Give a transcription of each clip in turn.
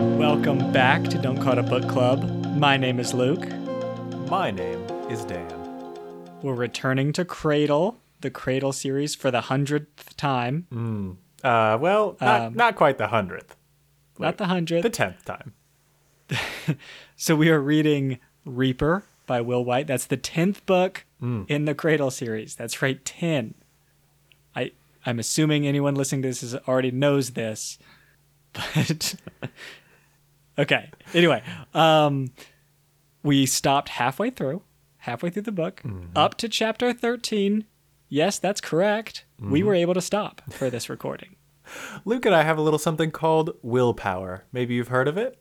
Welcome back to Don't Call It a Book Club. My name is Luke. My name is Dan. We're returning to Cradle, the Cradle series, for the 100th time. Well, not quite the 100th. Not the 100th. The 10th time. So we are reading Reaper by Will White. That's the 10th book in the Cradle series. That's right, 10. I'm assuming anyone listening to this already knows this, but okay. Anyway, we stopped halfway through the book, up to chapter 13. Yes, that's correct. We were able to stop for this recording. Luke and I have a little something called willpower. Maybe you've heard of it.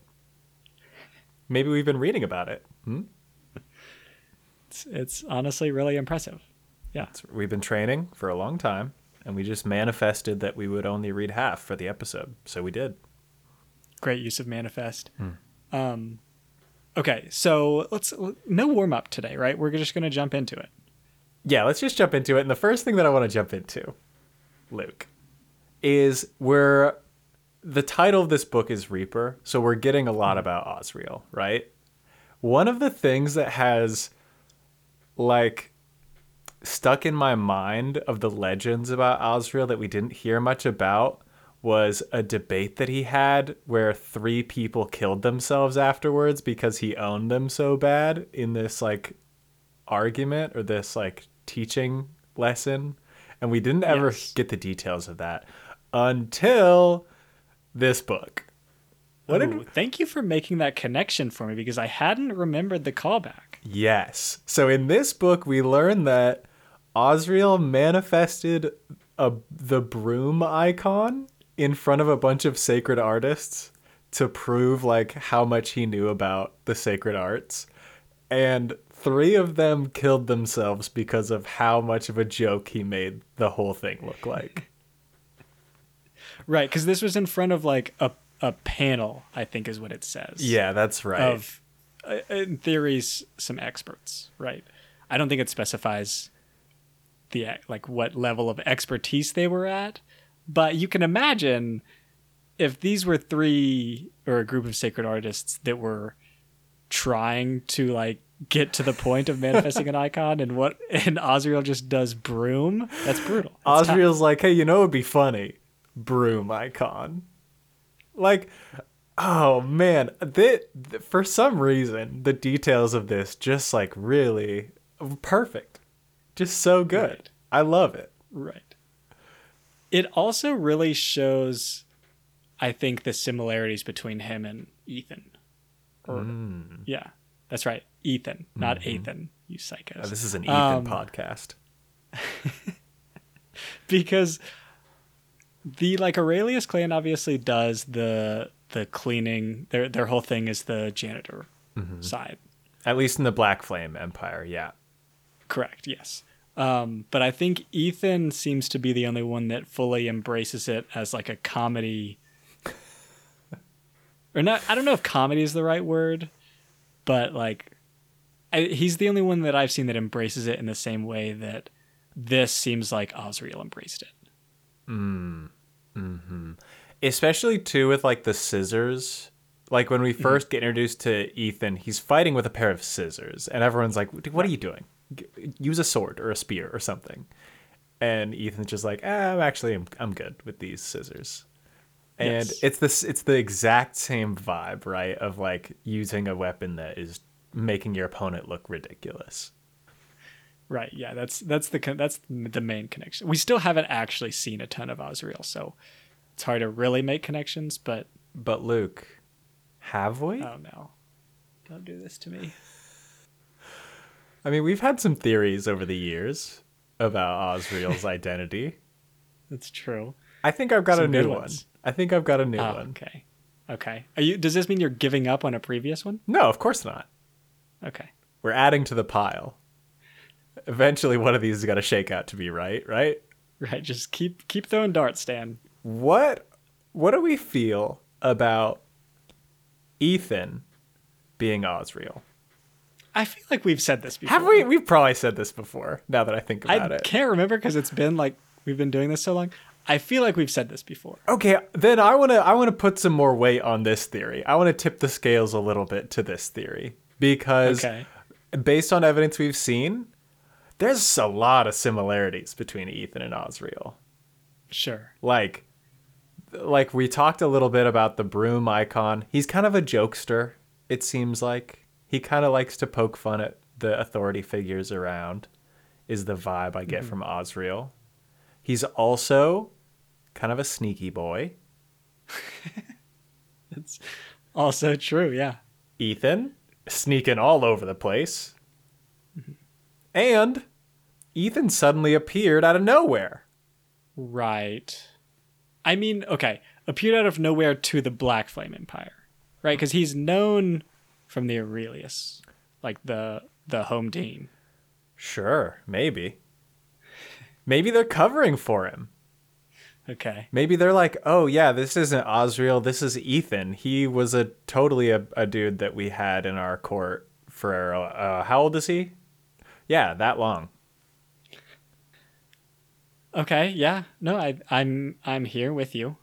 Maybe we've been reading about it. It's honestly really impressive. Yeah, we've been training for a long time. And we just manifested that we would only read half for the episode. So we did. Great use of manifest. Okay, so no warm-up today, right? We're just going to jump into it. Yeah, let's just jump into it. And the first thing that I want to jump into, Luke, is the title of this book is Reaper. So we're getting a lot about Ozriel, right? One of the things that has, stuck in my mind of the legends about Ozriel that we didn't hear much about was a debate that he had where 3 people killed themselves afterwards because he owned them so bad in this argument or this teaching lesson. And we didn't ever get the details of that until this book. Thank you for making that connection for me because I hadn't remembered the callback. Yes. So in this book, we learn that Ozriel manifested the broom icon in front of a bunch of sacred artists to prove how much he knew about the sacred arts. And 3 of them killed themselves because of how much of a joke he made the whole thing look like. Right, because this was in front of a panel, I think is what it says. Yeah, that's right. Of, in theories, some experts, right? I don't think it specifies the what level of expertise they were at, but you can imagine if these were 3 or a group of sacred artists that were trying to get to the point of manifesting an icon, and Ozriel just does broom. That's brutal. That's Ozriel's tough. Hey, it would be funny, broom icon. Oh man, for some reason, the details of this just really perfect. Just so good. Right. I love it. Right. It also really shows, I think, the similarities between him and Ethan. Yeah, that's right. Ethan, not Ethan, you psychos. Oh, this is an Ethan podcast. Because the Aurelius clan obviously does the cleaning. Their whole thing is the janitor side, at least in the Black Flame Empire. Yeah, correct. Yes, but I think Ethan seems to be the only one that fully embraces it as a comedy, or not. I don't know if comedy is the right word, but he's the only one that I've seen that embraces it in the same way that this seems like Ozriel embraced it. Especially too with the scissors. When we first get introduced to Ethan, he's fighting with a pair of scissors and everyone's like, what are you doing? Use a sword or a spear or something. And Ethan's just I'm good with these scissors. And yes. It's the exact same vibe, right? Of using a weapon that is making your opponent look ridiculous. Right, yeah, that's the main connection. We still haven't actually seen a ton of Ozriel, so it's hard to really make connections, But Luke, have we? Oh, no. Don't do this to me. I mean, we've had some theories over the years about Ozriel's identity. That's true. I think I've got some a new one. I think I've got a new one. Okay. Does this mean you're giving up on a previous one? No, of course not. Okay. We're adding to the pile. Eventually one of these is going to shake out to be right. Just keep throwing darts, Dan. What do we feel about Ethan being Ozriel? I feel like we've said this before. Have we? We've probably said this before, now that I think about it. I can't remember because it's been we've been doing this so long. I feel like we've said this before. Okay, then I want to put some more weight on this theory. I want to tip the scales a little bit to this theory because based on evidence we've seen, there's a lot of similarities between Ethan and Ozriel. Sure. Like we talked a little bit about the broom icon. He's kind of a jokester, it seems like. He kind of likes to poke fun at the authority figures around, is the vibe I get from Ozriel. He's also kind of a sneaky boy. That's also true, yeah. Ethan, sneaking all over the place. Mm-hmm. And Ethan suddenly appeared out of nowhere. Right. I mean, okay, appeared out of nowhere to the Black Flame Empire, right? Because he's known from the Aurelius, like the home team. Sure, maybe. Maybe they're covering for him. Okay. Maybe they're like, oh yeah, this isn't Ozriel, this is Ethan. He was a dude that we had in our court for, how old is he? Yeah, that long. Okay, yeah. No, I'm here with you.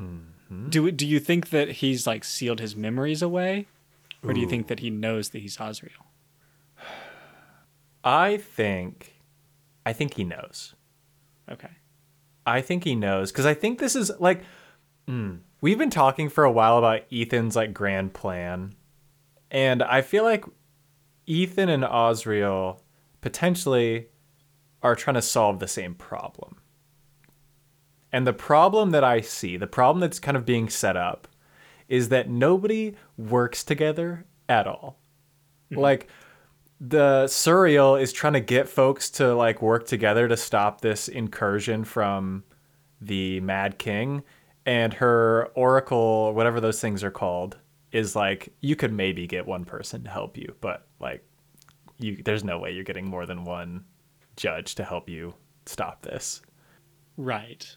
Mm-hmm. Do you think that he's like sealed his memories away? Or do you think that he knows that he's Ozriel? I think he knows. Okay. I think he knows because I think this is like we've been talking for a while about Ethan's like grand plan, and I feel like Ethan and Ozriel potentially are trying to solve the same problem. And the problem that I see, the problem that's kind of being set up, is that nobody works together at all. Mm-hmm. Like, the Surreal is trying to get folks to like work together to stop this incursion from the Mad King, and her Oracle, or whatever those things are called, is like, you could maybe get one person to help you, but like, there's no way you're getting more than one judge to help you stop this. Right.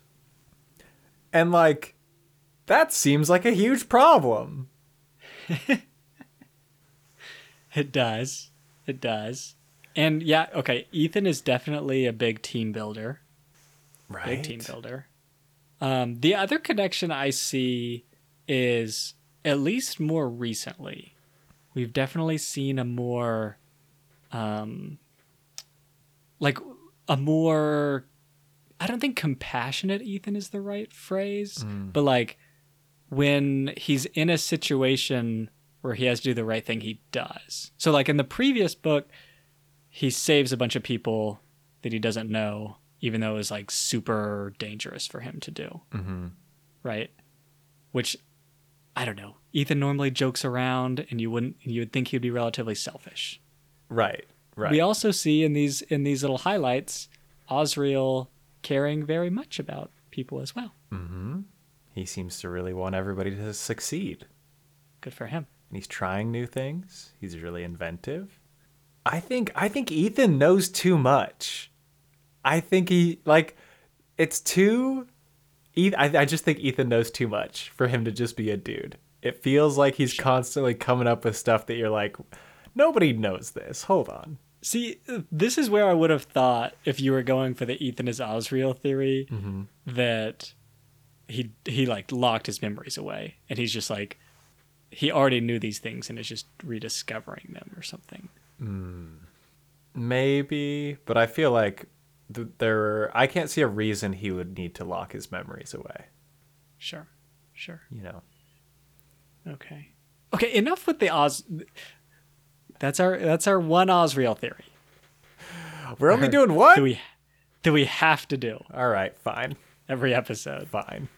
And like, that seems like a huge problem. It does. And yeah, okay, Ethan is definitely a big team builder. Right. Big team builder. The other connection I see is, at least more recently, we've definitely seen a more, I don't think compassionate Ethan is the right phrase, but like when he's in a situation where he has to do the right thing, he does. So like in the previous book, he saves a bunch of people that he doesn't know, even though it was like super dangerous for him to do. Mm-hmm. Right. Which, I don't know, Ethan normally jokes around and you would think he'd be relatively selfish. Right. Right. We also see in these little highlights, Ozriel caring very much about people as well. Mm-hmm. He seems to really want everybody to succeed. Good for him. And he's trying new things. He's really inventive. I think Ethan knows too much. I think he like it's too. I just think Ethan knows too much for him to just be a dude. It feels like he's constantly coming up with stuff that you're like, nobody knows this. Hold on. See, this is where I would have thought, if you were going for the Ethan is Ozriel theory, mm-hmm. that he like locked his memories away, and he's just like, he already knew these things and is just rediscovering them or something. Maybe, but I feel like I can't see a reason he would need to lock his memories away. Sure. You know. Okay. Enough with the Oz. That's our one Ozriel theory. We're only doing one? Do we have to do? All right, fine. Every episode. Fine.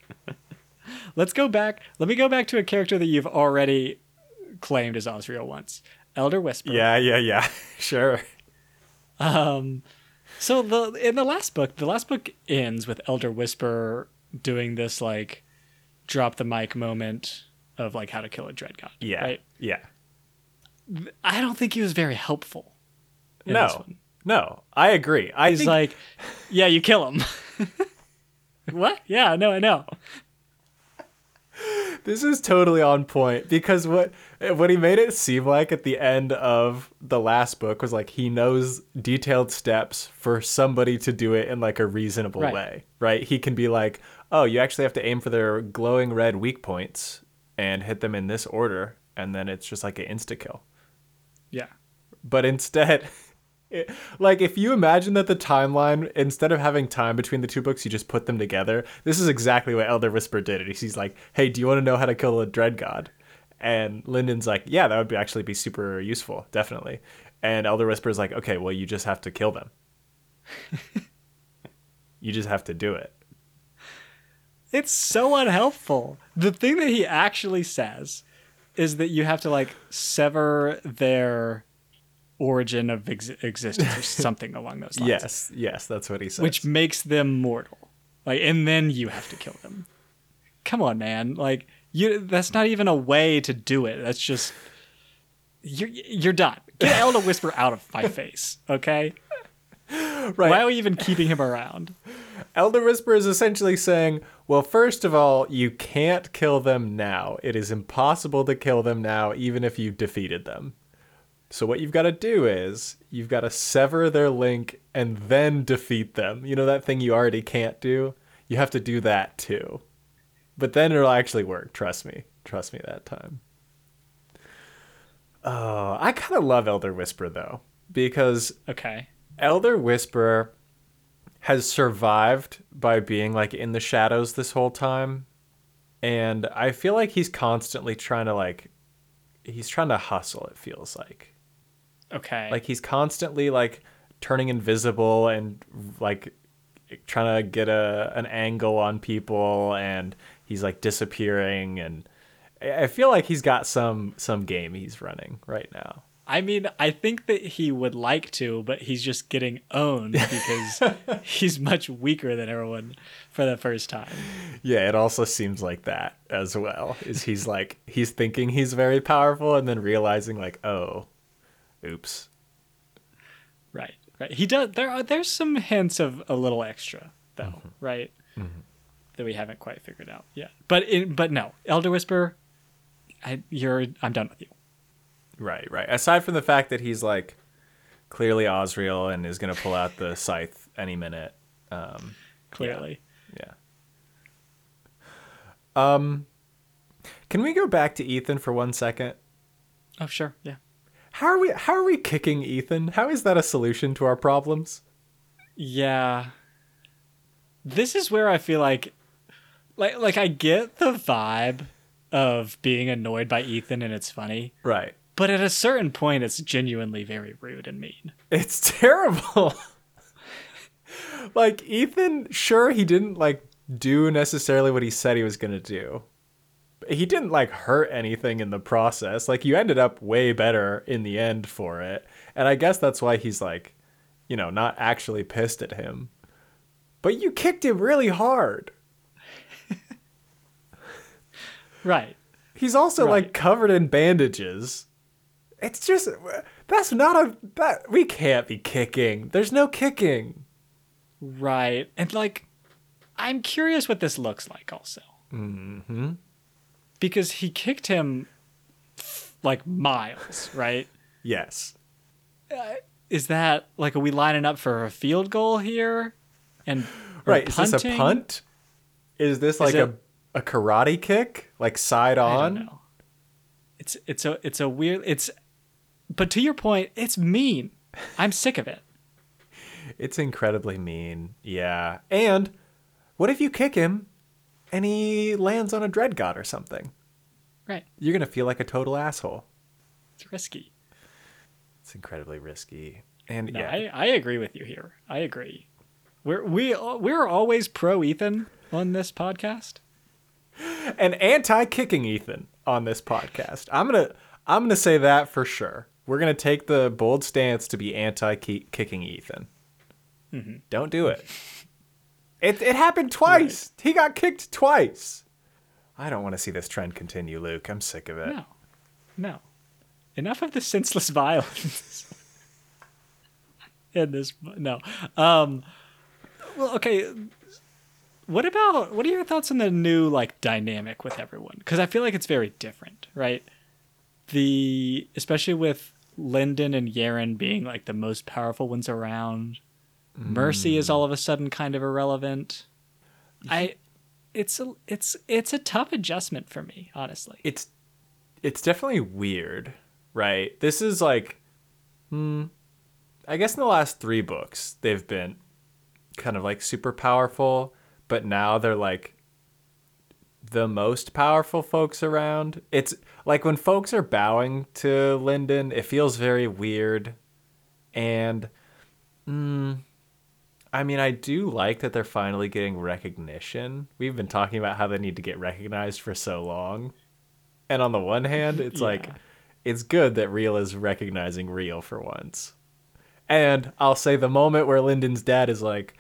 Let's go back. Let me go back to a character that you've already claimed as Ozriel once. Elder Whisper. Yeah. Sure. So the last book ends with Elder Whisper doing this like drop the mic moment of like how to kill a Dread God. Yeah. Right? Yeah. I don't think he was very helpful. No, I agree. He's like, yeah, you kill him. What? Yeah, no, I know. This is totally on point, because what he made it seem like at the end of the last book was like he knows detailed steps for somebody to do it in like a reasonable way, right? He can be like, oh, you actually have to aim for their glowing red weak points and hit them in this order, and then it's just like an insta-kill. Yeah. But instead, like if you imagine that the timeline, instead of having time between the two books, you just put them together, this is exactly what Elder Whisper did. And he's like, hey, do you want to know how to kill a Dread God? And Lyndon's like, yeah, that would be actually be super useful, definitely. And Elder Whisper's like, okay, well, you just have to kill them. You just have to do it. It's so unhelpful. The thing that he actually says is that you have to like sever their origin of existence or something along those lines. Yes, that's what he says. Which makes them mortal. Like, and then you have to kill them. Come on, man. Like, that's not even a way to do it. That's just you're done. Get Elder Whisper out of my face, okay? Right. Why are we even keeping him around? Elder Whisper is essentially saying, well, first of all, you can't kill them now. It is impossible to kill them now, even if you defeated them. So what you've got to do is you've got to sever their link and then defeat them. You know that thing you already can't do? You have to do that too. But then it'll actually work. Trust me. Trust me that time. Oh, I kind of love Elder Whisper though, because Elder Whisper has survived by being like in the shadows this whole time. And I feel like he's constantly trying to like, he's trying to hustle, it feels like. Okay. Like he's constantly like turning invisible and like trying to get an angle on people, and he's like disappearing, and I feel like he's got some game he's running right now. I mean, I think that he would like to, but he's just getting owned because he's much weaker than everyone for the first time. Yeah, it also seems like that as well. Is he's like, he's thinking he's very powerful and then realizing like, oh, oops. Right. He does. There's some hints of a little extra though, right? Mm-hmm. That we haven't quite figured out yet. But no, Elder Whisper, I'm done with you. Right. Aside from the fact that he's like clearly Ozriel and is going to pull out the scythe any minute. Clearly. Yeah. Can we go back to Ethan for 1 second? Oh, sure. Yeah. How are we kicking Ethan? How is that a solution to our problems? Yeah. This is where I feel like I get the vibe of being annoyed by Ethan and it's funny. Right. But at a certain point, it's genuinely very rude and mean. It's terrible. Like, Ethan, sure, he didn't, like, do necessarily what he said he was going to do. He didn't, like, hurt anything in the process. Like, you ended up way better in the end for it. And I guess that's why he's, like, you know, not actually pissed at him. But you kicked him really hard. Right. He's also like covered in bandages. It's just, we can't be kicking. There's no kicking. Right. And like, I'm curious what this looks like also. Mm-hmm. Because he kicked him like miles, right? Yes. Is that like, are we lining up for a field goal here? And right. Punting? Is this a punt? Is this like a karate kick, like side on? I don't know. It's a weird, but to your point, it's mean. I'm sick of it. It's incredibly mean. Yeah. And what if you kick him and he lands on a Dread God or something? Right. You're going to feel like a total asshole. It's risky. It's incredibly risky. And no, yeah, I agree with you here. I agree. We're always pro Ethan on this podcast. An anti-kicking Ethan on this podcast. I'm gonna say that for sure. We're gonna take the bold stance to be anti-kicking Ethan. Mm-hmm. Don't do it. It happened twice. Right. He got kicked twice. I don't want to see this trend continue, Luke. I'm sick of it. No. Enough of the senseless violence. In this, no. Well, okay. What are your thoughts on the new like dynamic with everyone? Because I feel like it's very different, right? Especially with Lyndon and Yerin being like the most powerful ones around. Mercy is all of a sudden kind of irrelevant. It's a tough adjustment for me, honestly. It's definitely weird, right? This is like, I guess in the last three books they've been kind of like super powerful, but now they're like the most powerful folks around. It's like when folks are bowing to Lyndon, it feels very weird. And I mean, I do like that they're finally getting recognition. We've been talking about how they need to get recognized for so long. And on the one hand, it's like, it's good that Real is recognizing Real for once. And I'll say the moment where Lyndon's dad is like,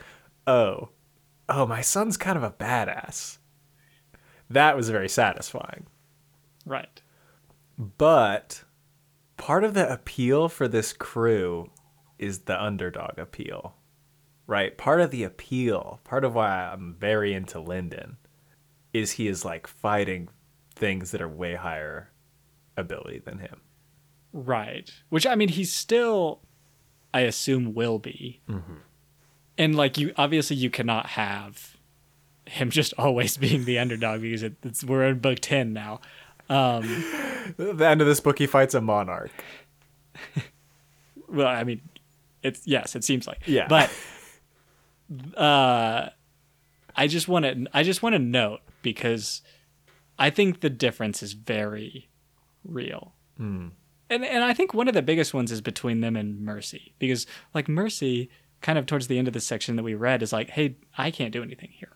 oh, my son's kind of a badass. That was very satisfying. Right. But part of the appeal for this crew is the underdog appeal, right? Part of the appeal, part of why I'm very into Lyndon, is he is like fighting things that are way higher ability than him. Right. Which, I mean, he's still, I assume, will be. Mm-hmm. And like, you cannot have him just always being the underdog, because we're in book 10 now. The end of this book, he fights a monarch. Well, I mean, it seems like, yeah. But I just want to note, because I think the difference is very real. And I think one of the biggest ones is between them and Mercy, because like Mercy kind of towards the end of the section that we read is like, hey, I can't do anything here.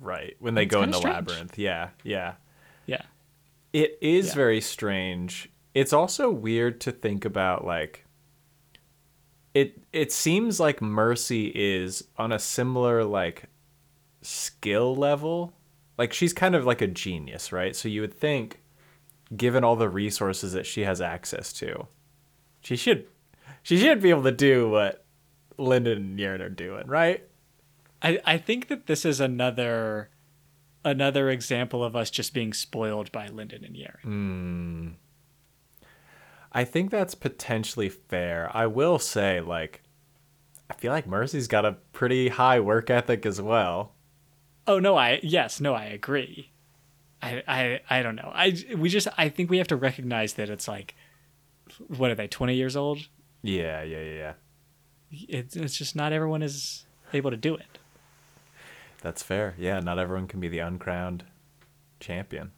Right. When they go in the labyrinth. Yeah. Yeah. Yeah. It is very strange. It's also weird to think about, like, it seems like Mercy is on a similar, like, skill level. Like, she's kind of like a genius, right? So you would think, given all the resources that she has access to, she should be able to do what Lyndon and Yerin are doing, right? I think that this is another example of us just being spoiled by Lyndon and Yerin. I think that's potentially fair. I will say, like, I feel like Mercy's got a pretty high work ethic as well. Oh no, I agree. I don't know. I think we have to recognize that it's like, what are they, 20 years old? Yeah. It's just not everyone is able to do it. That's fair. Yeah, not everyone can be the uncrowned champion.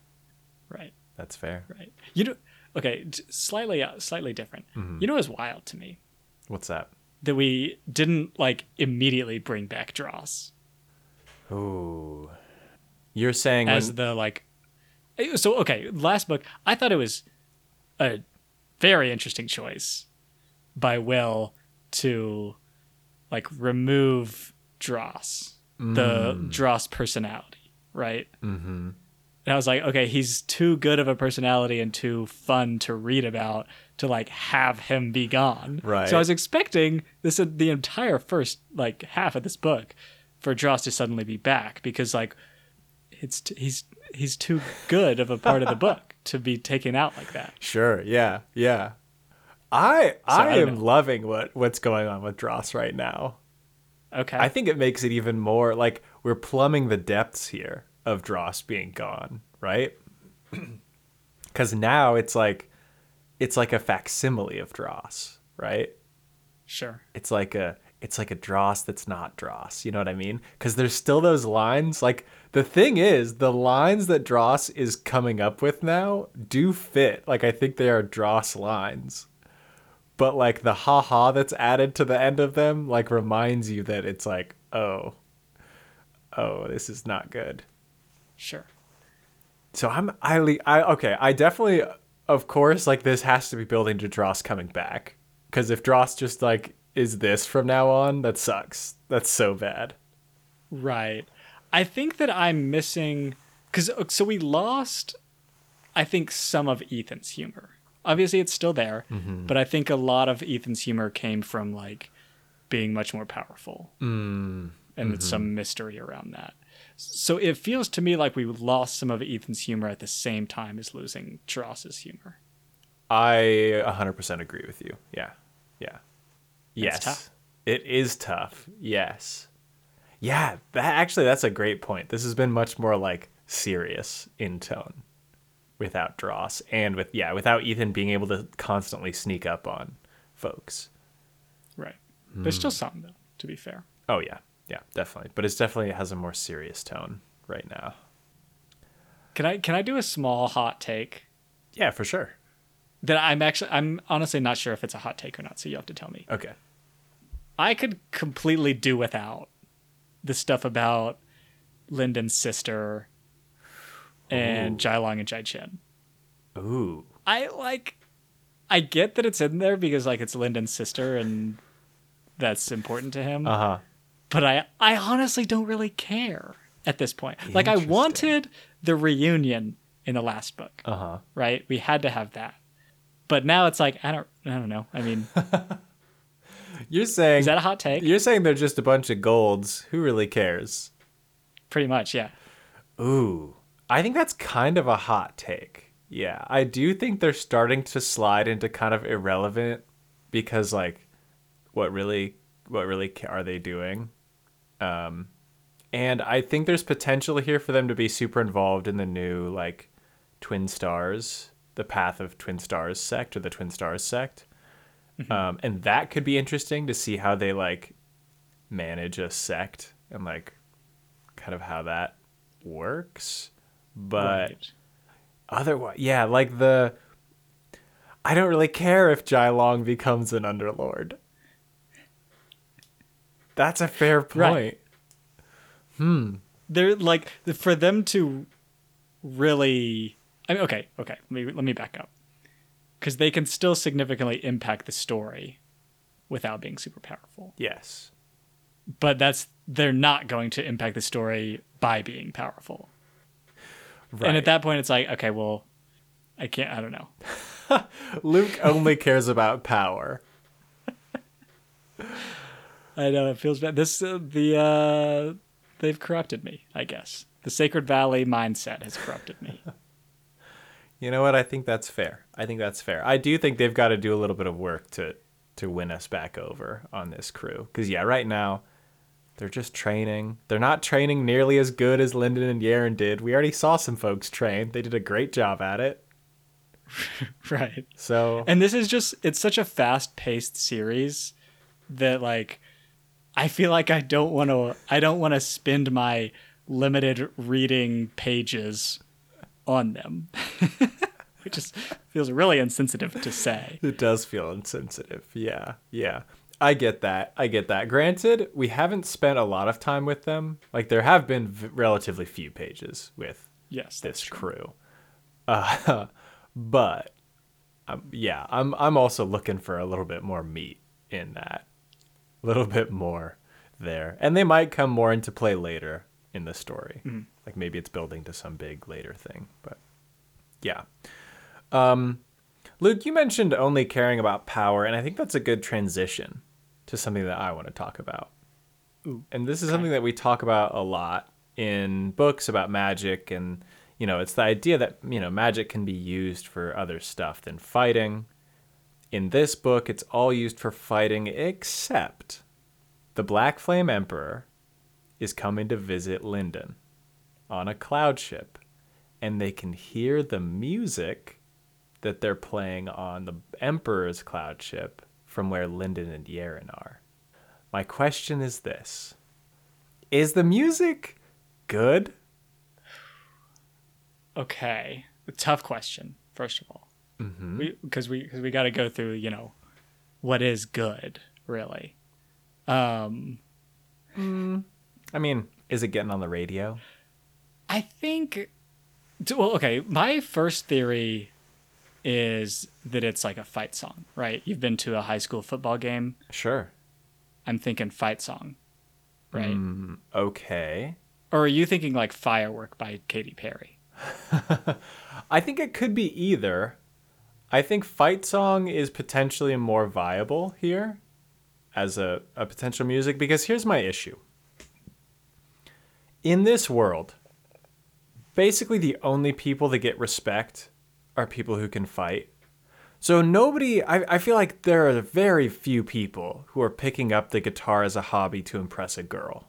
Right. That's fair. Right. You know, okay, slightly different. Mm-hmm. You know what's wild to me? What's that? That we didn't, like, immediately bring back Dross. Ooh. You're saying so, okay, last book, I thought it was a very interesting choice by Will to, like, remove Dross, the Dross personality, right? Mm-hmm. And I was like, okay, he's too good of a personality and too fun to read about to, like, have him be gone. Right. So I was expecting the entire first, like, half of this book for Dross to suddenly be back, because, like, he's too good of a part of the book to be taken out like that. Sure. Yeah. Yeah. I am loving what's going on with Dross right now. Okay. I think it makes it even more, like, we're plumbing the depths here of Dross being gone, right? Because now it's like a facsimile of Dross, right? Sure. It's like a Dross that's not Dross. You know what I mean? Because there's still those lines. Like, the thing is, the lines that Dross is coming up with now do fit. Like, I think they are Dross lines, but like the ha that's added to the end of them, like, reminds you that it's like, oh, this is not good. Sure. So I definitely, of course, like, this has to be building to Dross coming back. Because if Dross just, like, is this from now on, that sucks. That's so bad. Right. I think that I'm missing, so we lost, I think, some of Ethan's humor. Obviously it's still there, but I think a lot of Ethan's humor came from, like, being much more powerful. And it's some mystery around that. So it feels to me like we lost some of Ethan's humor at the same time as losing Dross's humor. I 100% agree with you. Yeah. Yes. It's tough. It is tough. Yes. Yeah, that's a great point. This has been much more like serious in tone without Dross and without Ethan being able to constantly sneak up on folks. Right. There's still some, though, to be fair. Oh, yeah. Yeah, definitely. But it has a more serious tone right now. Can I do a small hot take? Yeah, for sure. That I'm honestly not sure if it's a hot take or not, so you have to tell me. Okay. I could completely do without the stuff about Lyndon's sister and Jai Long and Jai Chen. Ooh. I get that it's in there because it's Lyndon's sister and that's important to him. Uh-huh. But I honestly don't really care at this point. I wanted the reunion in the last book. Uh-huh. Right? We had to have that. But now it's I don't know. I mean, you're saying, is that a hot take? You're saying they're just a bunch of golds. Who really cares? Pretty much, yeah. Ooh, I think that's kind of a hot take. Yeah, I do think they're starting to slide into kind of irrelevant because what really are they doing? And I think there's potential here for them to be super involved in the new Twin Stars. The path of Twin Stars sect or the Twin Stars sect. Mm-hmm. And that could be interesting to see how they manage a sect and kind of how that works. But otherwise, yeah, I don't really care if Jai Long becomes an underlord. That's a fair point. Right. They're for them to really, I mean, okay. Let me back up, because they can still significantly impact the story without being super powerful. Yes, but they're not going to impact the story by being powerful. Right. And at that point, it's okay, well, I can't. I don't know. Luke only cares about power. I know, it feels bad. They've corrupted me. I guess the Sacred Valley mindset has corrupted me. You know what? I think that's fair. I do think they've got to do a little bit of work to win us back over on this crew. Because, yeah, right now, they're just training. They're not training nearly as good as Lyndon and Yerin did. We already saw some folks train. They did a great job at it. Right. So. And this is it's such a fast-paced series that, I feel like I don't want to spend my limited reading pages on them. It just feels really insensitive to say. It does feel insensitive. Yeah. I get that. Granted, we haven't spent a lot of time with them. There have been relatively few pages with this crew. But yeah, I'm also looking for a little bit more meat in that. A little bit more there. And they might come more into play later in the story. Mm. Maybe it's building to some big later thing, but yeah. Luke, you mentioned only caring about power, and I think that's a good transition to something that I want to talk about. Ooh, and this is something that we talk about a lot in books about magic, and it's the idea that magic can be used for other stuff than fighting. In this book, it's all used for fighting except the Black Flame Emperor is coming to visit Lyndon on a cloud ship, and they can hear the music that they're playing on the Emperor's cloud ship from where Lyndon and Yerin are. My question is this: is the music good? Okay, a tough question, first of all, because we got to go through what is good, really. I mean, is it getting on the radio? I think, my first theory is that it's a fight song, right? You've been to a high school football game. Sure. I'm thinking fight song, right? Okay. Or are you thinking Firework by Katy Perry? I think it could be either. I think fight song is potentially more viable here as a potential music, because here's my issue. in this world, basically the only people that get respect are people who can fight. So nobody, I feel like there are very few people who are picking up the guitar as a hobby to impress a girl.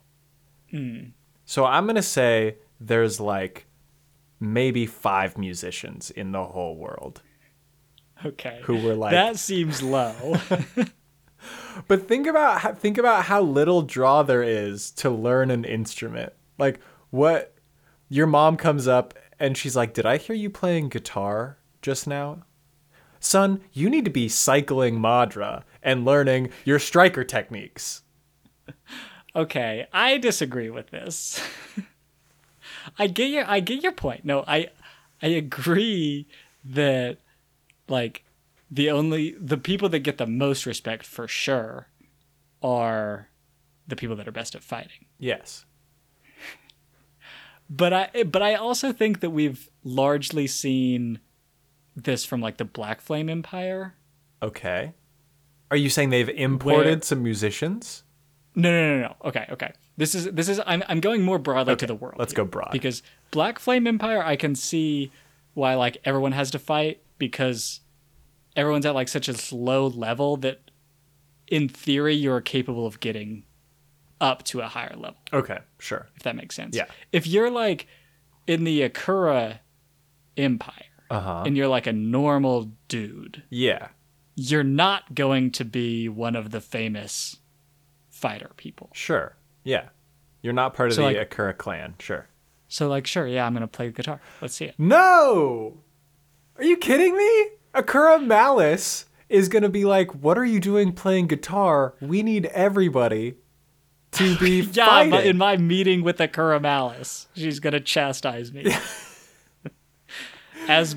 Mm. So I'm going to say there's like maybe 5 musicians in the whole world. Okay. Who were like... That seems low. But think about how little draw there is to learn an instrument. Like, what... Your mom comes up and she's like, did I hear you playing guitar just now? Son, you need to be cycling Madra and learning your striker techniques. Okay, I disagree with this. I get your point. No, I agree that like the people that get the most respect for sure are the people that are best at fighting. Yes. But I also think that we've largely seen this from like the Black Flame Empire. Okay. Are you saying they've imported some musicians? No. Okay. This is I'm going more broadly to the world. Let's go broad. Because Black Flame Empire, I can see why like everyone has to fight because everyone's at like such a low level that in theory you're capable of getting up to a higher level. Okay, sure. If that makes sense. Yeah. If you're like in the Akura Empire and you're like a normal dude, yeah, you're not going to be one of the famous fighter people. Sure. Yeah. You're not part of the Akura clan. Sure. So like, sure, yeah, I'm going to play guitar. Let's see it. No! Are you kidding me? Akura Malice is going to be like, what are you doing playing guitar? We need everybody to be fighting. But in my meeting with Akura Malice, she's gonna chastise me as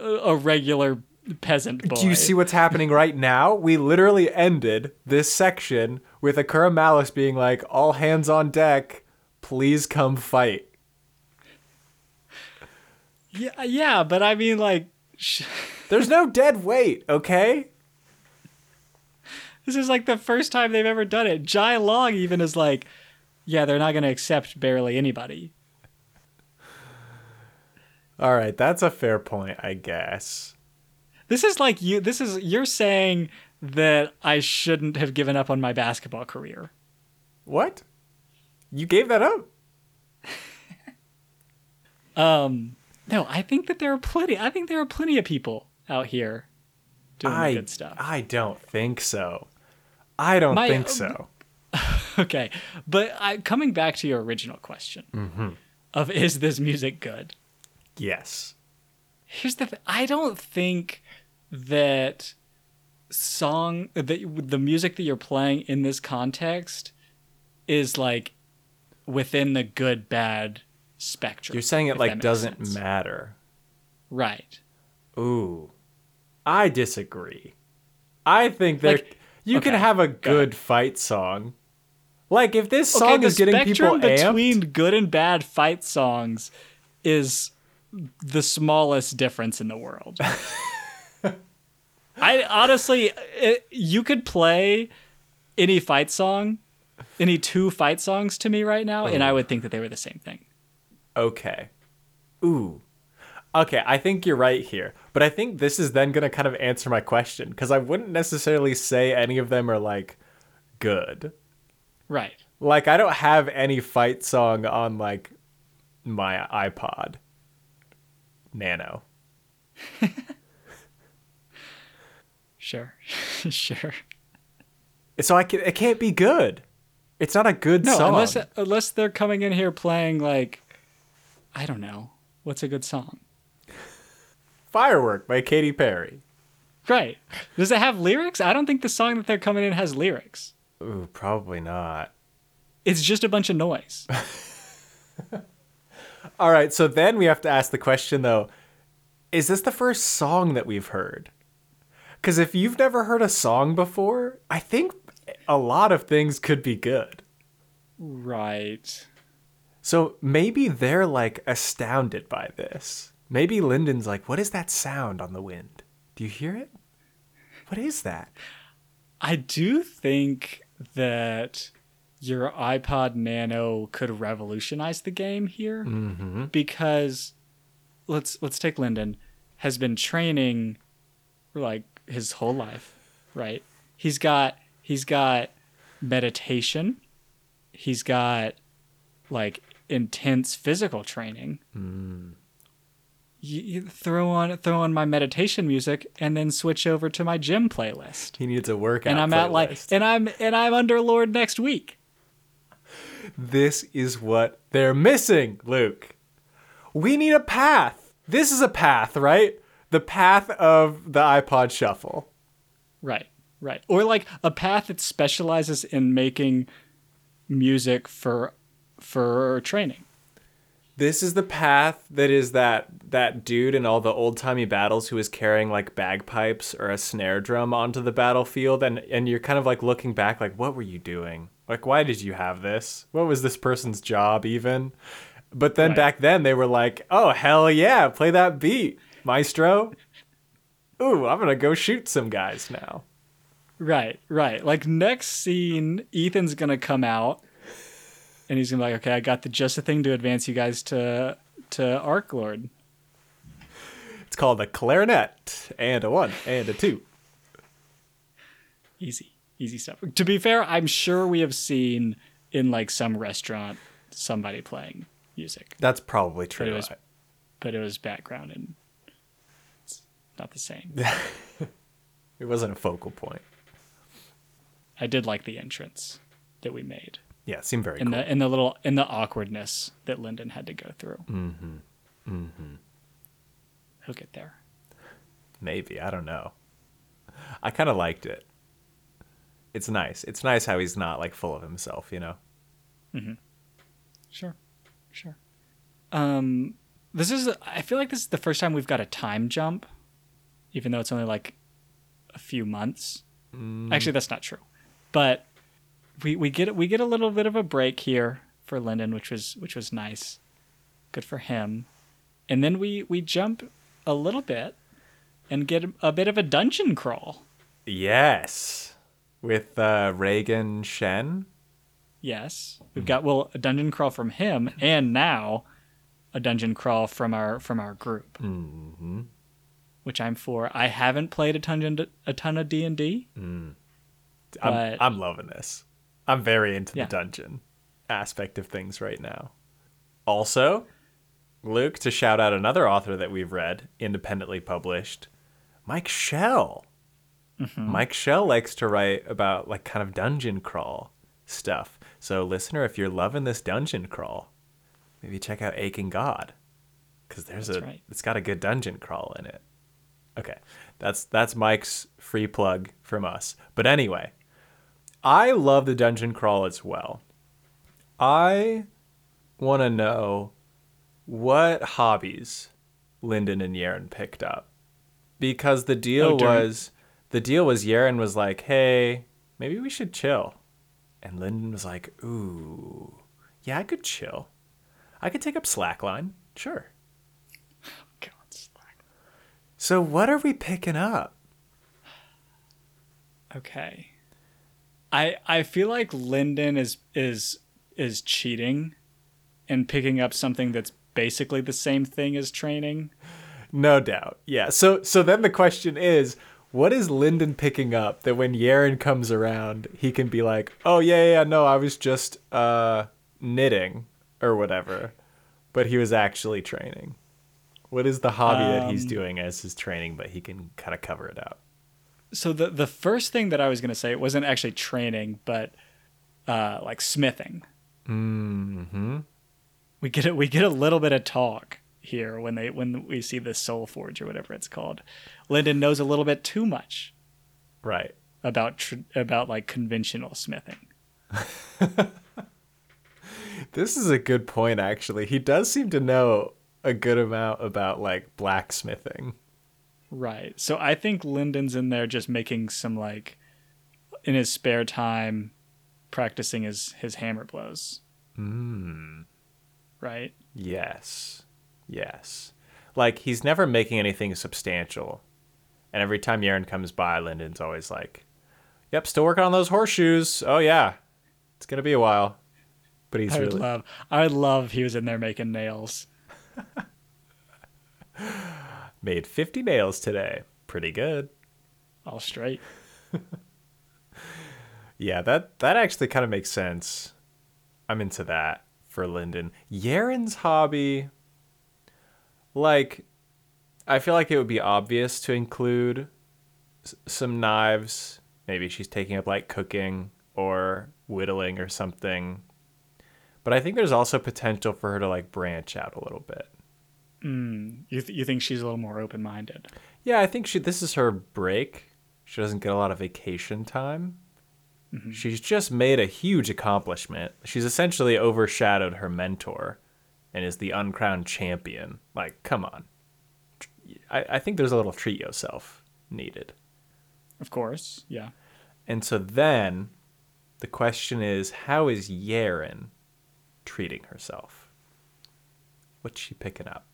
a regular peasant boy. Do you see what's happening right now? We literally ended this section with Akura Malice being like, "All hands on deck, please come fight." Yeah, but I mean, like, there's no dead weight, okay? This is like the first time they've ever done it. Jai Long even is like, yeah, they're not going to accept barely anybody. All right, that's a fair point, I guess. This is like you're saying that I shouldn't have given up on my basketball career. What? You gave that up? No, I think there are plenty of people out here doing good stuff. I don't think so. Think so. Okay. But coming back to your original question of, is this music good? Yes. Here's the thing. I don't think that the music that you're playing in this context is like within the good, bad spectrum. You're saying it like doesn't matter. Right. Ooh. I disagree. I think that you can have a good fight song. Like, if this song is getting people amped... The spectrum between good and bad fight songs is the smallest difference in the world. I honestly... you could play any fight song, any 2 fight songs to me right now, and I would think that they were the same thing. Okay. Ooh. Okay, I think you're right here, but I think this is then going to kind of answer my question, because I wouldn't necessarily say any of them are, like, good. Right. Like, I don't have any fight song on, like, my iPod Nano. Sure. So it can't be good. It's not a good song. Unless they're coming in here playing, like, I don't know, what's a good song? Firework by Katy Perry. Right. Does it have lyrics? I don't think the song that they're coming in has lyrics. Ooh, probably not. It's just a bunch of noise. All right, so then we have to ask the question, though, is this the first song that we've heard? Because if you've never heard a song before, I think a lot of things could be good. Right. So maybe they're, like, astounded by this. Maybe Lyndon's like, what is that sound on the wind? Do you hear it? What is that? I do think that your iPod Nano could revolutionize the game here, mm-hmm. because let's take Lyndon has been training like his whole life, right? He's got meditation, he's got like intense physical training. Mm. You throw on my meditation music and then switch over to my gym playlist. He needs a workout. And I'm playlist. At like and I'm Underlord next week. This is what they're missing, Luke. We need a path. This is a path, right? The path of the iPod shuffle. Right. Or like a path that specializes in making music for training. This is the path that is that dude in all the old-timey battles who is carrying like bagpipes or a snare drum onto the battlefield, and you're kind of like looking back like, what were you doing? Like, why did you have this? What was this person's job even? But then right. Back then they were like, oh, hell yeah, play that beat, maestro. Ooh, I'm going to go shoot some guys now. Right. Like next scene, Ethan's going to come out. And he's going to be like, okay, I got just the thing to advance you guys to Arklord. It's called a clarinet. And a 1 and a 2. Easy stuff. To be fair, I'm sure we have seen in like some restaurant somebody playing music. That's probably true. But it was background and it's not the same. It wasn't a focal point. I did like the entrance that we made. Yeah, it seemed very cool. And the awkwardness that Lyndon had to go through. Mm-hmm. Mm-hmm. He'll get there. Maybe. I don't know. I kind of liked it. It's nice. It's nice how he's not, like, full of himself, you know? Mm-hmm. Sure. I feel like this is the first time we've got a time jump, even though it's only, like, a few months. Mm. Actually, that's not true. But... We get a little bit of a break here for Lyndon, which was nice, good for him, and then we jump a little bit, and get a bit of a dungeon crawl. Yes, with Reagan Shen. Yes, we've got a dungeon crawl from him, and now a dungeon crawl from our group, mm-hmm. which I'm for. I haven't played a ton of D&D. I'm loving this. I'm very into the dungeon aspect of things right now. Also, Luke, to shout out another author that we've read, independently published, Mike Schell. Mm-hmm. Mike Schell likes to write about like kind of dungeon crawl stuff. So listener, if you're loving this dungeon crawl, maybe check out Aching God, because it's got a good dungeon crawl in it. Okay, that's Mike's free plug from us. But anyway, I love the dungeon crawl as well. I want to know what hobbies Lyndon and Yerin picked up, because the deal was Yerin was like, "Hey, maybe we should chill," and Lyndon was like, "Ooh, yeah, I could chill. I could take up slackline, sure." God, slack. So what are we picking up? Okay. I feel like Lyndon is cheating and picking up something that's basically the same thing as training. No doubt. Yeah. So then the question is, what is Lyndon picking up that when Yerin comes around, he can be like, oh, yeah, no, I was just knitting or whatever, but he was actually training. What is the hobby that he's doing as his training, but he can kind of cover it up? So the first thing that I was going to say, it wasn't actually training, but like smithing. Mm-hmm. We get a little bit of talk here when we see the Soul Forge or whatever it's called. Lyndon knows a little bit too much, right? About like conventional smithing. This is a good point, actually. He does seem to know a good amount about like blacksmithing. Right. So I think Lyndon's in there just making some, like, in his spare time, practicing his hammer blows. Mm. Right? Yes. Like, he's never making anything substantial. And every time Yerin comes by, Lyndon's always like, yep, still working on those horseshoes. Oh, yeah. It's gonna be a while, but he's really. I would love he was in there making nails. Made 50 nails today. Pretty good. All straight. Yeah, that actually kind of makes sense. I'm into that for Lyndon. Yerin's hobby, like, I feel like it would be obvious to include some knives. Maybe she's taking up like cooking or whittling or something. But I think there's also potential for her to like branch out a little bit. You think she's a little more open-minded? Yeah, I think this is her break. She doesn't get a lot of vacation time. Mm-hmm. She's just made a huge accomplishment. She's essentially overshadowed her mentor and is the uncrowned champion. Like, come on. I think there's a little treat yourself needed. Of course, yeah. And so then the question is, how is Yerin treating herself? What's she picking up?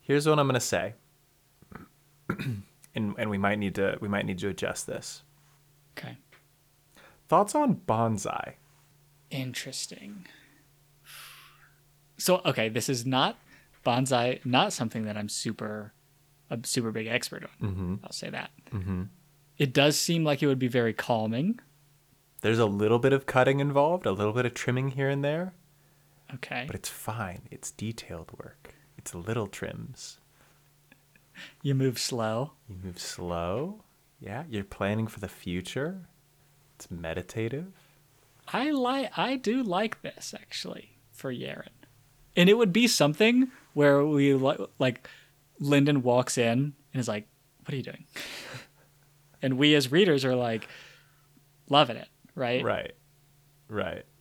Here's what I'm gonna say, and we might need to adjust this. Okay. Thoughts on bonsai? Interesting. So okay, this is not bonsai, not something that I'm a super big expert on. Mm-hmm. I'll say that. Mm-hmm. It does seem like it would be very calming. There's a little bit of cutting involved, a little bit of trimming here and there. Okay. But it's fine. It's detailed work. It's little trims. You move slow. Yeah. You're planning for the future. It's meditative. I do like this, actually, for Yerin. And it would be something where we, like, Lyndon walks in and is like, what are you doing? And we as readers are like, loving it, right? Right.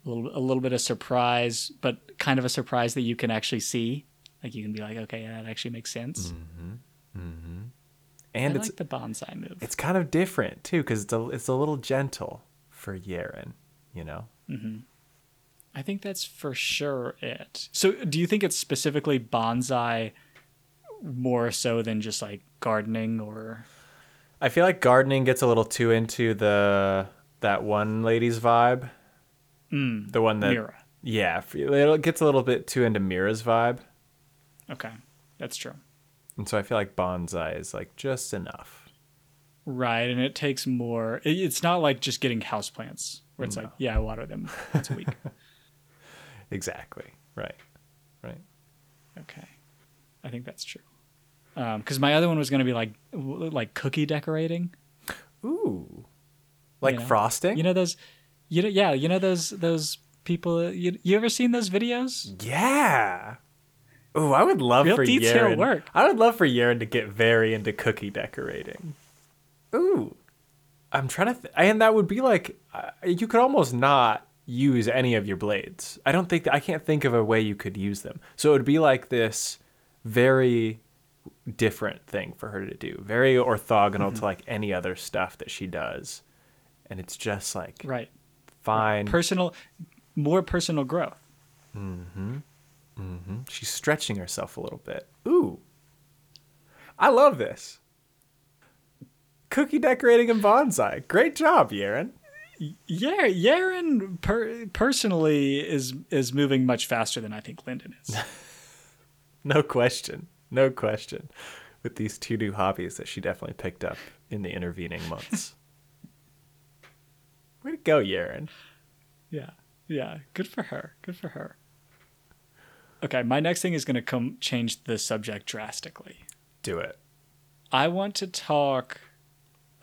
A little bit of surprise, but kind of a surprise that you can actually see. Like, you can be like, okay, yeah, that actually makes sense. Mm-hmm. Mm-hmm. And I like the bonsai move. It's kind of different, too, because it's a little gentle for Yerin, you know? Mm-hmm. I think that's for sure it. So do you think it's specifically bonsai more so than just, like, gardening or... I feel like gardening gets a little too into that one lady's vibe. The one that... Mira. Yeah, it gets a little bit too into Mira's vibe. Okay, that's true. And so I feel like bonsai is like just enough. Right, and it takes more. It's not like just getting houseplants where it's like, yeah, I water them once a week. Exactly, right. Okay, I think that's true. Because my other one was going to be like cookie decorating. Ooh, like, you know? Frosting? You know those... those people. You ever seen those videos? Yeah. Oh, I would love for Yerin. Real detail work. I would love for Yerin to get very into cookie decorating. Ooh, I'm trying to, and that would be like, you could almost not use any of your blades. I can't think of a way you could use them. So it would be like this very different thing for her to do, very orthogonal to like any other stuff that she does, and it's just like right. Fine. More personal growth. Mm-hmm. Mm-hmm. She's stretching herself a little bit. Ooh. I love this. Cookie decorating and bonsai. Great job, Yerin. Yeah, Yerin personally is moving much faster than I think Lyndon is. No question. With these two new hobbies that she definitely picked up in the intervening months. Way to go, Yerin. Yeah. Good for her. Okay, my next thing is going to change the subject drastically. Do it. I want to talk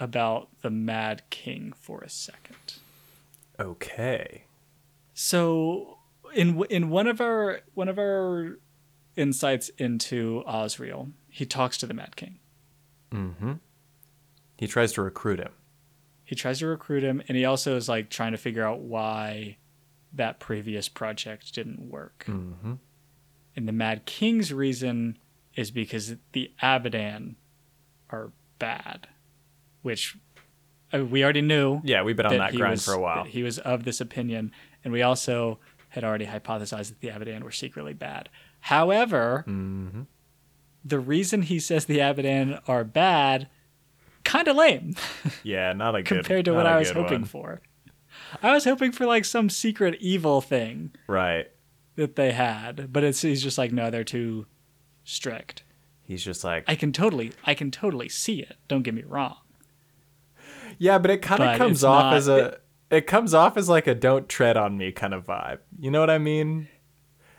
about the Mad King for a second. Okay. So, in one of our insights into Ozriel, he talks to the Mad King. Mm-hmm. He tries to recruit him. And he also is like trying to figure out why that previous project didn't work. Mm-hmm. And the Mad King's reason is because the Abidan are bad, which we already knew. Yeah, we've been on that grind for a while. He was of this opinion, and we also had already hypothesized that the Abidan were secretly bad. However, the reason he says the Abidan are bad... kind of lame. Yeah, not a good compared to what I was hoping for. I was hoping for like some secret evil thing, right? That they had, but he's just like, no, they're too strict. He's just like, I can totally see it. Don't get me wrong. Yeah, but it kind of comes off as it comes off as like a don't tread on me kind of vibe. You know what I mean?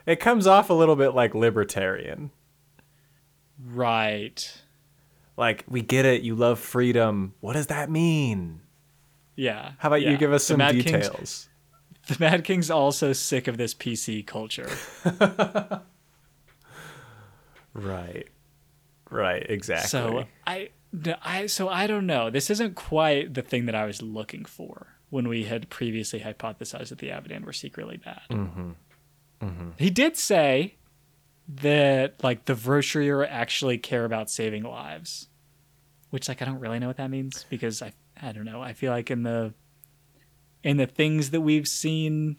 It comes off a little bit like libertarian. Right. Like, we get it. You love freedom. What does that mean? Yeah. How about you give us some details? The Mad King's also sick of this PC culture. Right. Exactly. So I don't know. This isn't quite the thing that I was looking for when we had previously hypothesized that the Abidan were secretly bad. Mm-hmm. Mm-hmm. He did say that like the Vircher actually care about saving lives, which like I don't really know what that means, because I don't know. I feel like in the things that we've seen,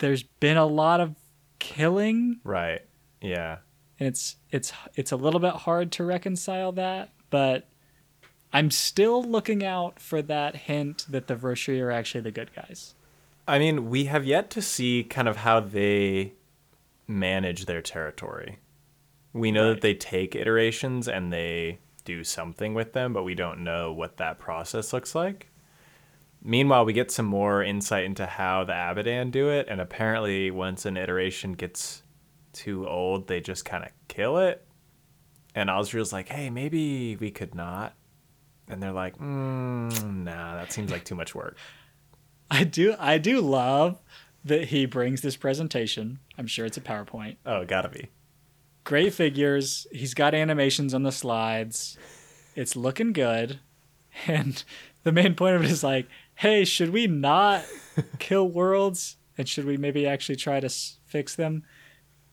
there's been a lot of killing. Right. Yeah. And it's a little bit hard to reconcile that, but I'm still looking out for that hint that the Vircher are actually the good guys. I mean, we have yet to see kind of how they manage their territory. We know that they take iterations and they do something with them, but we don't know what that process looks like. Meanwhile, we get some more insight into how the Abidan do it, and apparently once an iteration gets too old, they just kind of kill it. And Ozriel's like, hey, maybe we could not. And they're like, nah, that seems like too much work. I do love that he brings this presentation. I'm sure it's a PowerPoint. Oh, gotta be. Great figures. He's got animations on the slides. It's looking good. And the main point of it is like, hey, should we not kill worlds? And should we maybe actually try to fix them?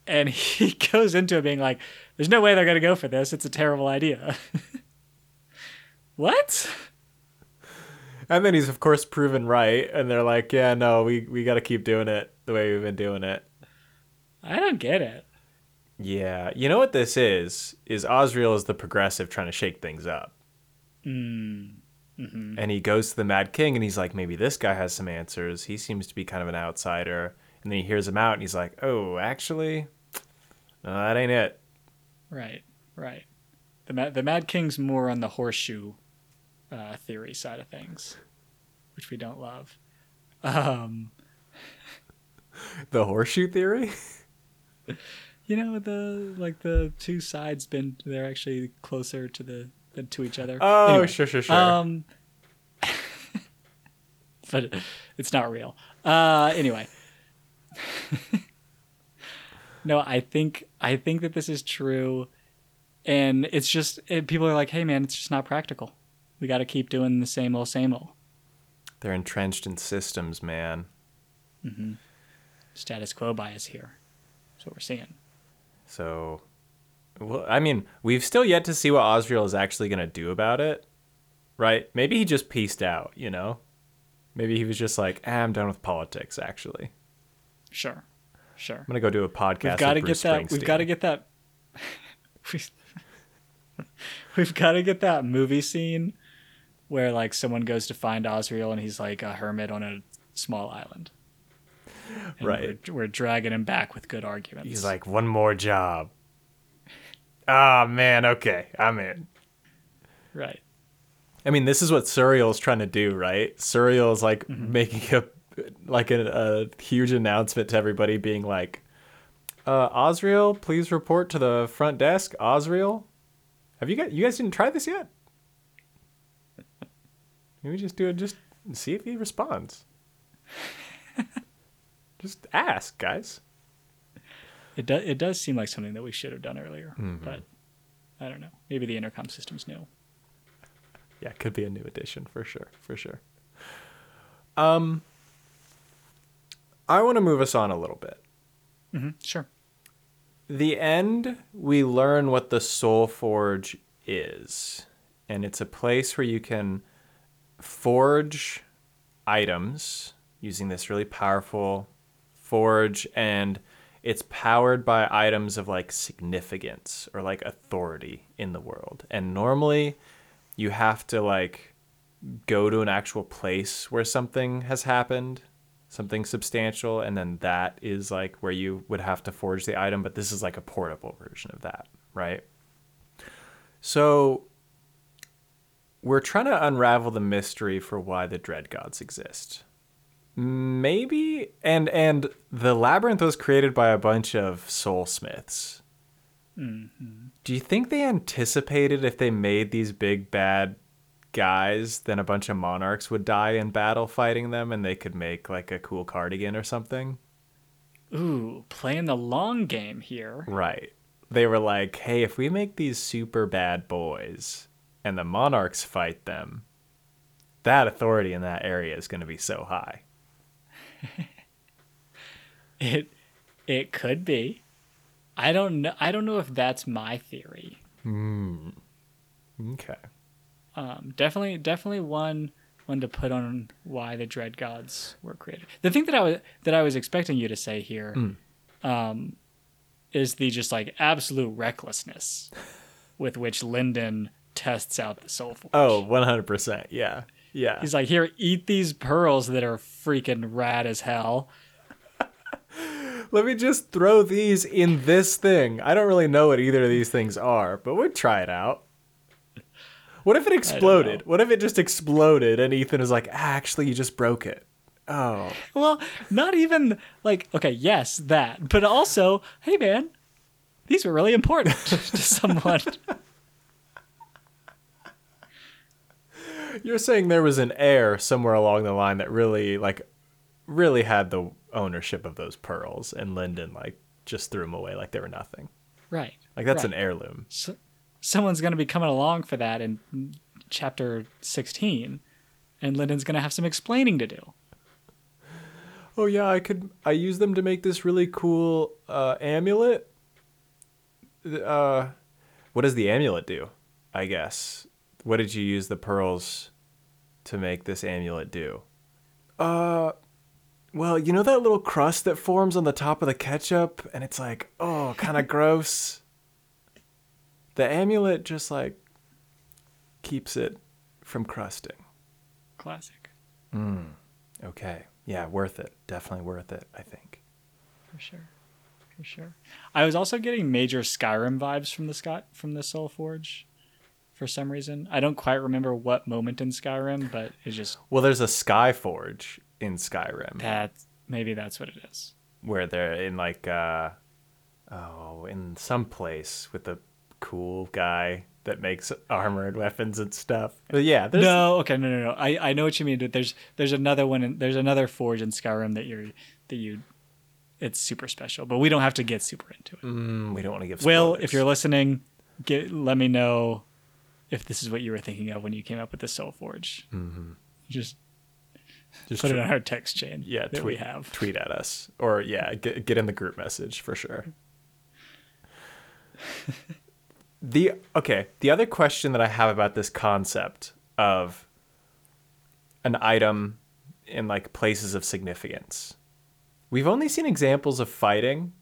And he goes into it being like, there's no way they're going to go for this. It's a terrible idea. What? And then he's, of course, proven right. And they're like, yeah, no, we got to keep doing it the way we've been doing it. I don't get it. Yeah. You know what this is Ozriel is the progressive trying to shake things up. Mm-hmm. And he goes to the Mad King and he's like, maybe this guy has some answers. He seems to be kind of an outsider. And then he hears him out and he's like, oh, actually, no, that ain't it. Right. The Mad King's more on the horseshoe theory side of things, which we don't love. The horseshoe theory? You know, the two sides bend, they're actually closer to than to each other. Oh, anyway, sure. But it's not real. Anyway. No, I think that this is true, and it's just people are like, hey man, it's just not practical. We got to keep doing the same old. They're entrenched in systems, man. Mm-hmm. Status quo bias here. That's what we're seeing. So, well, I mean, we've still yet to see what Ozriel is actually going to do about it, right? Maybe he just peaced out, you know? Maybe he was just like, I'm done with politics, actually. Sure. I'm going to go do a podcast with Bruce Springsteen. We've got to get that movie scene where like someone goes to find Ozriel and he's like a hermit on a small island. And right. We're dragging him back with good arguments. He's like, one more job. Ah, oh, man. Okay. I'm in. Right. I mean, this is what Surreal's trying to do, right? Surreal's like making a huge announcement to everybody being like, Ozriel, please report to the front desk. Ozriel. You guys didn't try this yet? Maybe just do it, just see if he responds. Just ask, guys. It does seem like something that we should have done earlier, but I don't know. Maybe the intercom system's new. Yeah, it could be a new addition for sure. I want to move us on a little bit. Mm-hmm, sure. The end, we learn what the Soul Forge is, and it's a place where you can forge items using this really powerful forge, and it's powered by items of like significance or like authority in the world. And normally you have to like go to an actual place where something has happened, something substantial, and then that is like where you would have to forge the item, but this is like a portable version of that, right? So we're trying to unravel the mystery for why the Dread Gods exist. Maybe, and the labyrinth was created by a bunch of soul smiths. Mm-hmm. Do you think they anticipated if they made these big bad guys, then a bunch of monarchs would die in battle fighting them, and they could make like a cool cardigan or something? Ooh, playing the long game here. Right. They were like, hey, if we make these super bad boys and the monarchs fight them, that authority in that area is going to be so high. It could be. I don't know if that's my theory. Okay. Definitely one to put on why the Dread Gods were created. The thing that I was expecting you to say here is the just like absolute recklessness with which Lyndon tests out the Soul Forge. Oh, 100%. Yeah. Yeah. He's like, here, eat these pearls that are freaking rad as hell. Let me just throw these in this thing. I don't really know what either of these things are, but we'll try it out. What if it exploded? What if it just exploded and Ethan is like, actually, you just broke it? Oh. Well, not even like, okay, yes, that. But also, hey, man, these were really important to someone. You're saying there was an heir somewhere along the line that really had the ownership of those pearls, and Lyndon just threw them away like they were nothing. Right. Like that's right. An heirloom. So, someone's going to be coming along for that in chapter 16, and Lyndon's going to have some explaining to do. Oh yeah, I use them to make this really cool amulet. What does the amulet do? I guess. What did you use the pearls to make this amulet do? Well, you know that little crust that forms on the top of the ketchup? And it's like, oh, kind of gross. The amulet just, keeps it from crusting. Classic. Okay. Yeah, worth it. Definitely worth it, I think. For sure. I was also getting major Skyrim vibes from the Soul Forge. For some reason, I don't quite remember what moment in Skyrim, but it's just there's a Sky Forge in Skyrim. Maybe that's what it is. Where they're in in some place with a cool guy that makes armored weapons and stuff. But yeah, there's... No. I know what you mean. But there's another one. There's another forge in Skyrim that it's super special. But we don't have to get super into it. We don't want to give spoilers. Will, if you're listening, let me know. If this is what you were thinking of when you came up with the Soul Forge, just put it on our text chain. Yeah, tweet at us, or get in the group message for sure. The other question that I have about this concept of an item in places of significance, we've only seen examples of fighting,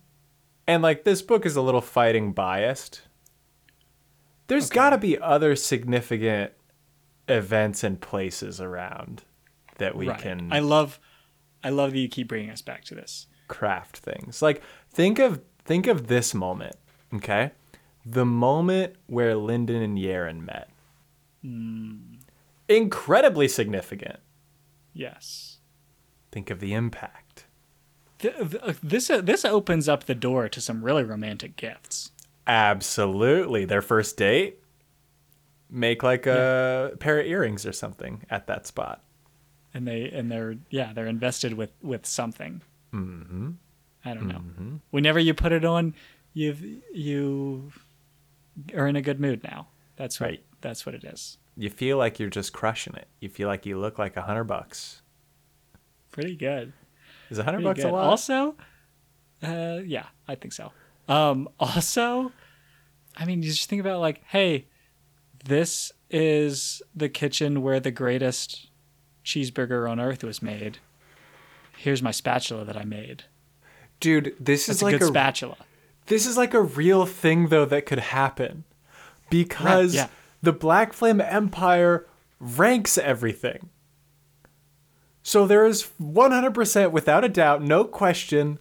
and this book is a little fighting biased. There's got to be other significant events and places around that we can. I love that you keep bringing us back to this. Craft things. Think of this moment, okay? The moment where Lyndon and Yerin met. Incredibly significant. Yes. Think of the impact. This opens up the door to some really romantic gifts. Absolutely. Their first date, make a pair of earrings or something at that spot. And they're invested with something. Mm-hmm. I don't know. Whenever you put it on, you are in a good mood now. That's what it is. You feel like you're just crushing it. You feel like you look like $100. Pretty good. Is $100 a lot? Also, yeah, I think so. Also, I mean, you just think about hey, this is the kitchen where the greatest cheeseburger on earth was made. Here's my spatula that I made. Dude, this is like a good spatula. This is like a real thing though that could happen because the Black Flame Empire ranks everything. So there is 100%, without a doubt, no question,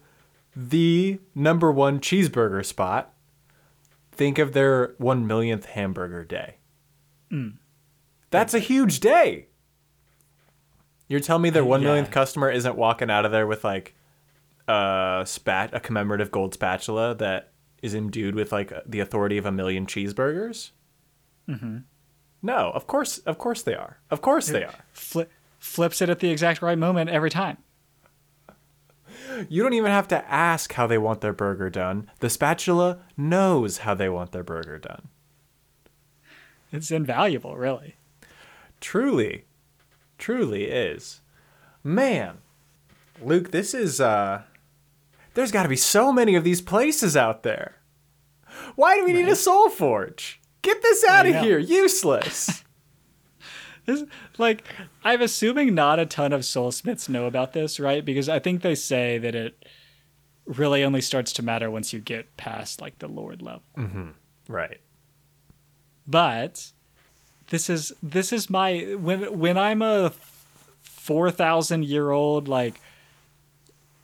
the number one cheeseburger spot. Think of their 1,000,000th hamburger day. Mm. That's a huge day. You're telling me their 1,000,000th customer isn't walking out of there with like a commemorative gold spatula that is imbued with like the authority of 1,000,000 cheeseburgers? Mm-hmm. No, of course they are. Of course they are. Flips it at the exact right moment every time. You don't even have to ask how they want their burger done. The spatula knows how they want their burger done. It's invaluable, really. Truly is. Man, Luke, this is, there's got to be so many of these places out there. Why do we need a Soul Forge? Get this out of here. Useless. This, like, I'm assuming not a ton of soulsmiths know about this, right? Because I think they say that it really only starts to matter once you get past, like, the Lord level. Mm-hmm. Right. But this is my, when I'm a 4,000-year-old, like,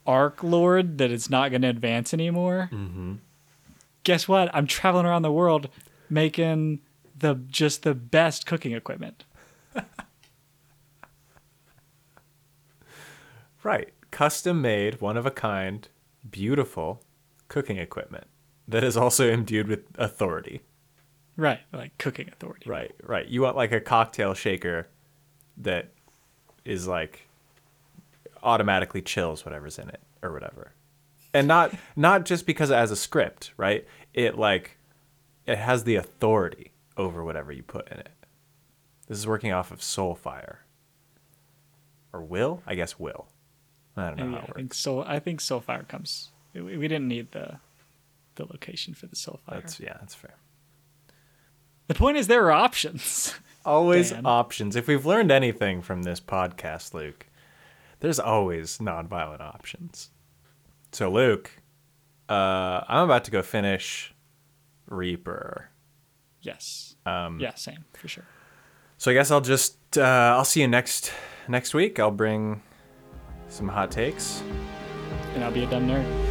arc lord that it's not going to advance anymore, mm-hmm. Guess what? I'm traveling around the world making the best cooking equipment. Right. Custom-made, one-of-a-kind, beautiful cooking equipment that is also imbued with authority. Right. Like cooking authority. Right. You want like a cocktail shaker that is like automatically chills whatever's in it or whatever. And not just because it has a script, right? It has the authority over whatever you put in it. This is working off of Soulfire. Or Will? I guess Will. I don't know how it works. I think Soulfire comes. We didn't need the location for the Soulfire. That's fair. The point is there are options. Always options. If we've learned anything from this podcast, Luke, there's always nonviolent options. So, Luke, I'm about to go finish Reaper. Yes. Yeah, same, for sure. So I guess I'll just, I'll see you next week. I'll bring some hot takes. And I'll be a dumb nerd.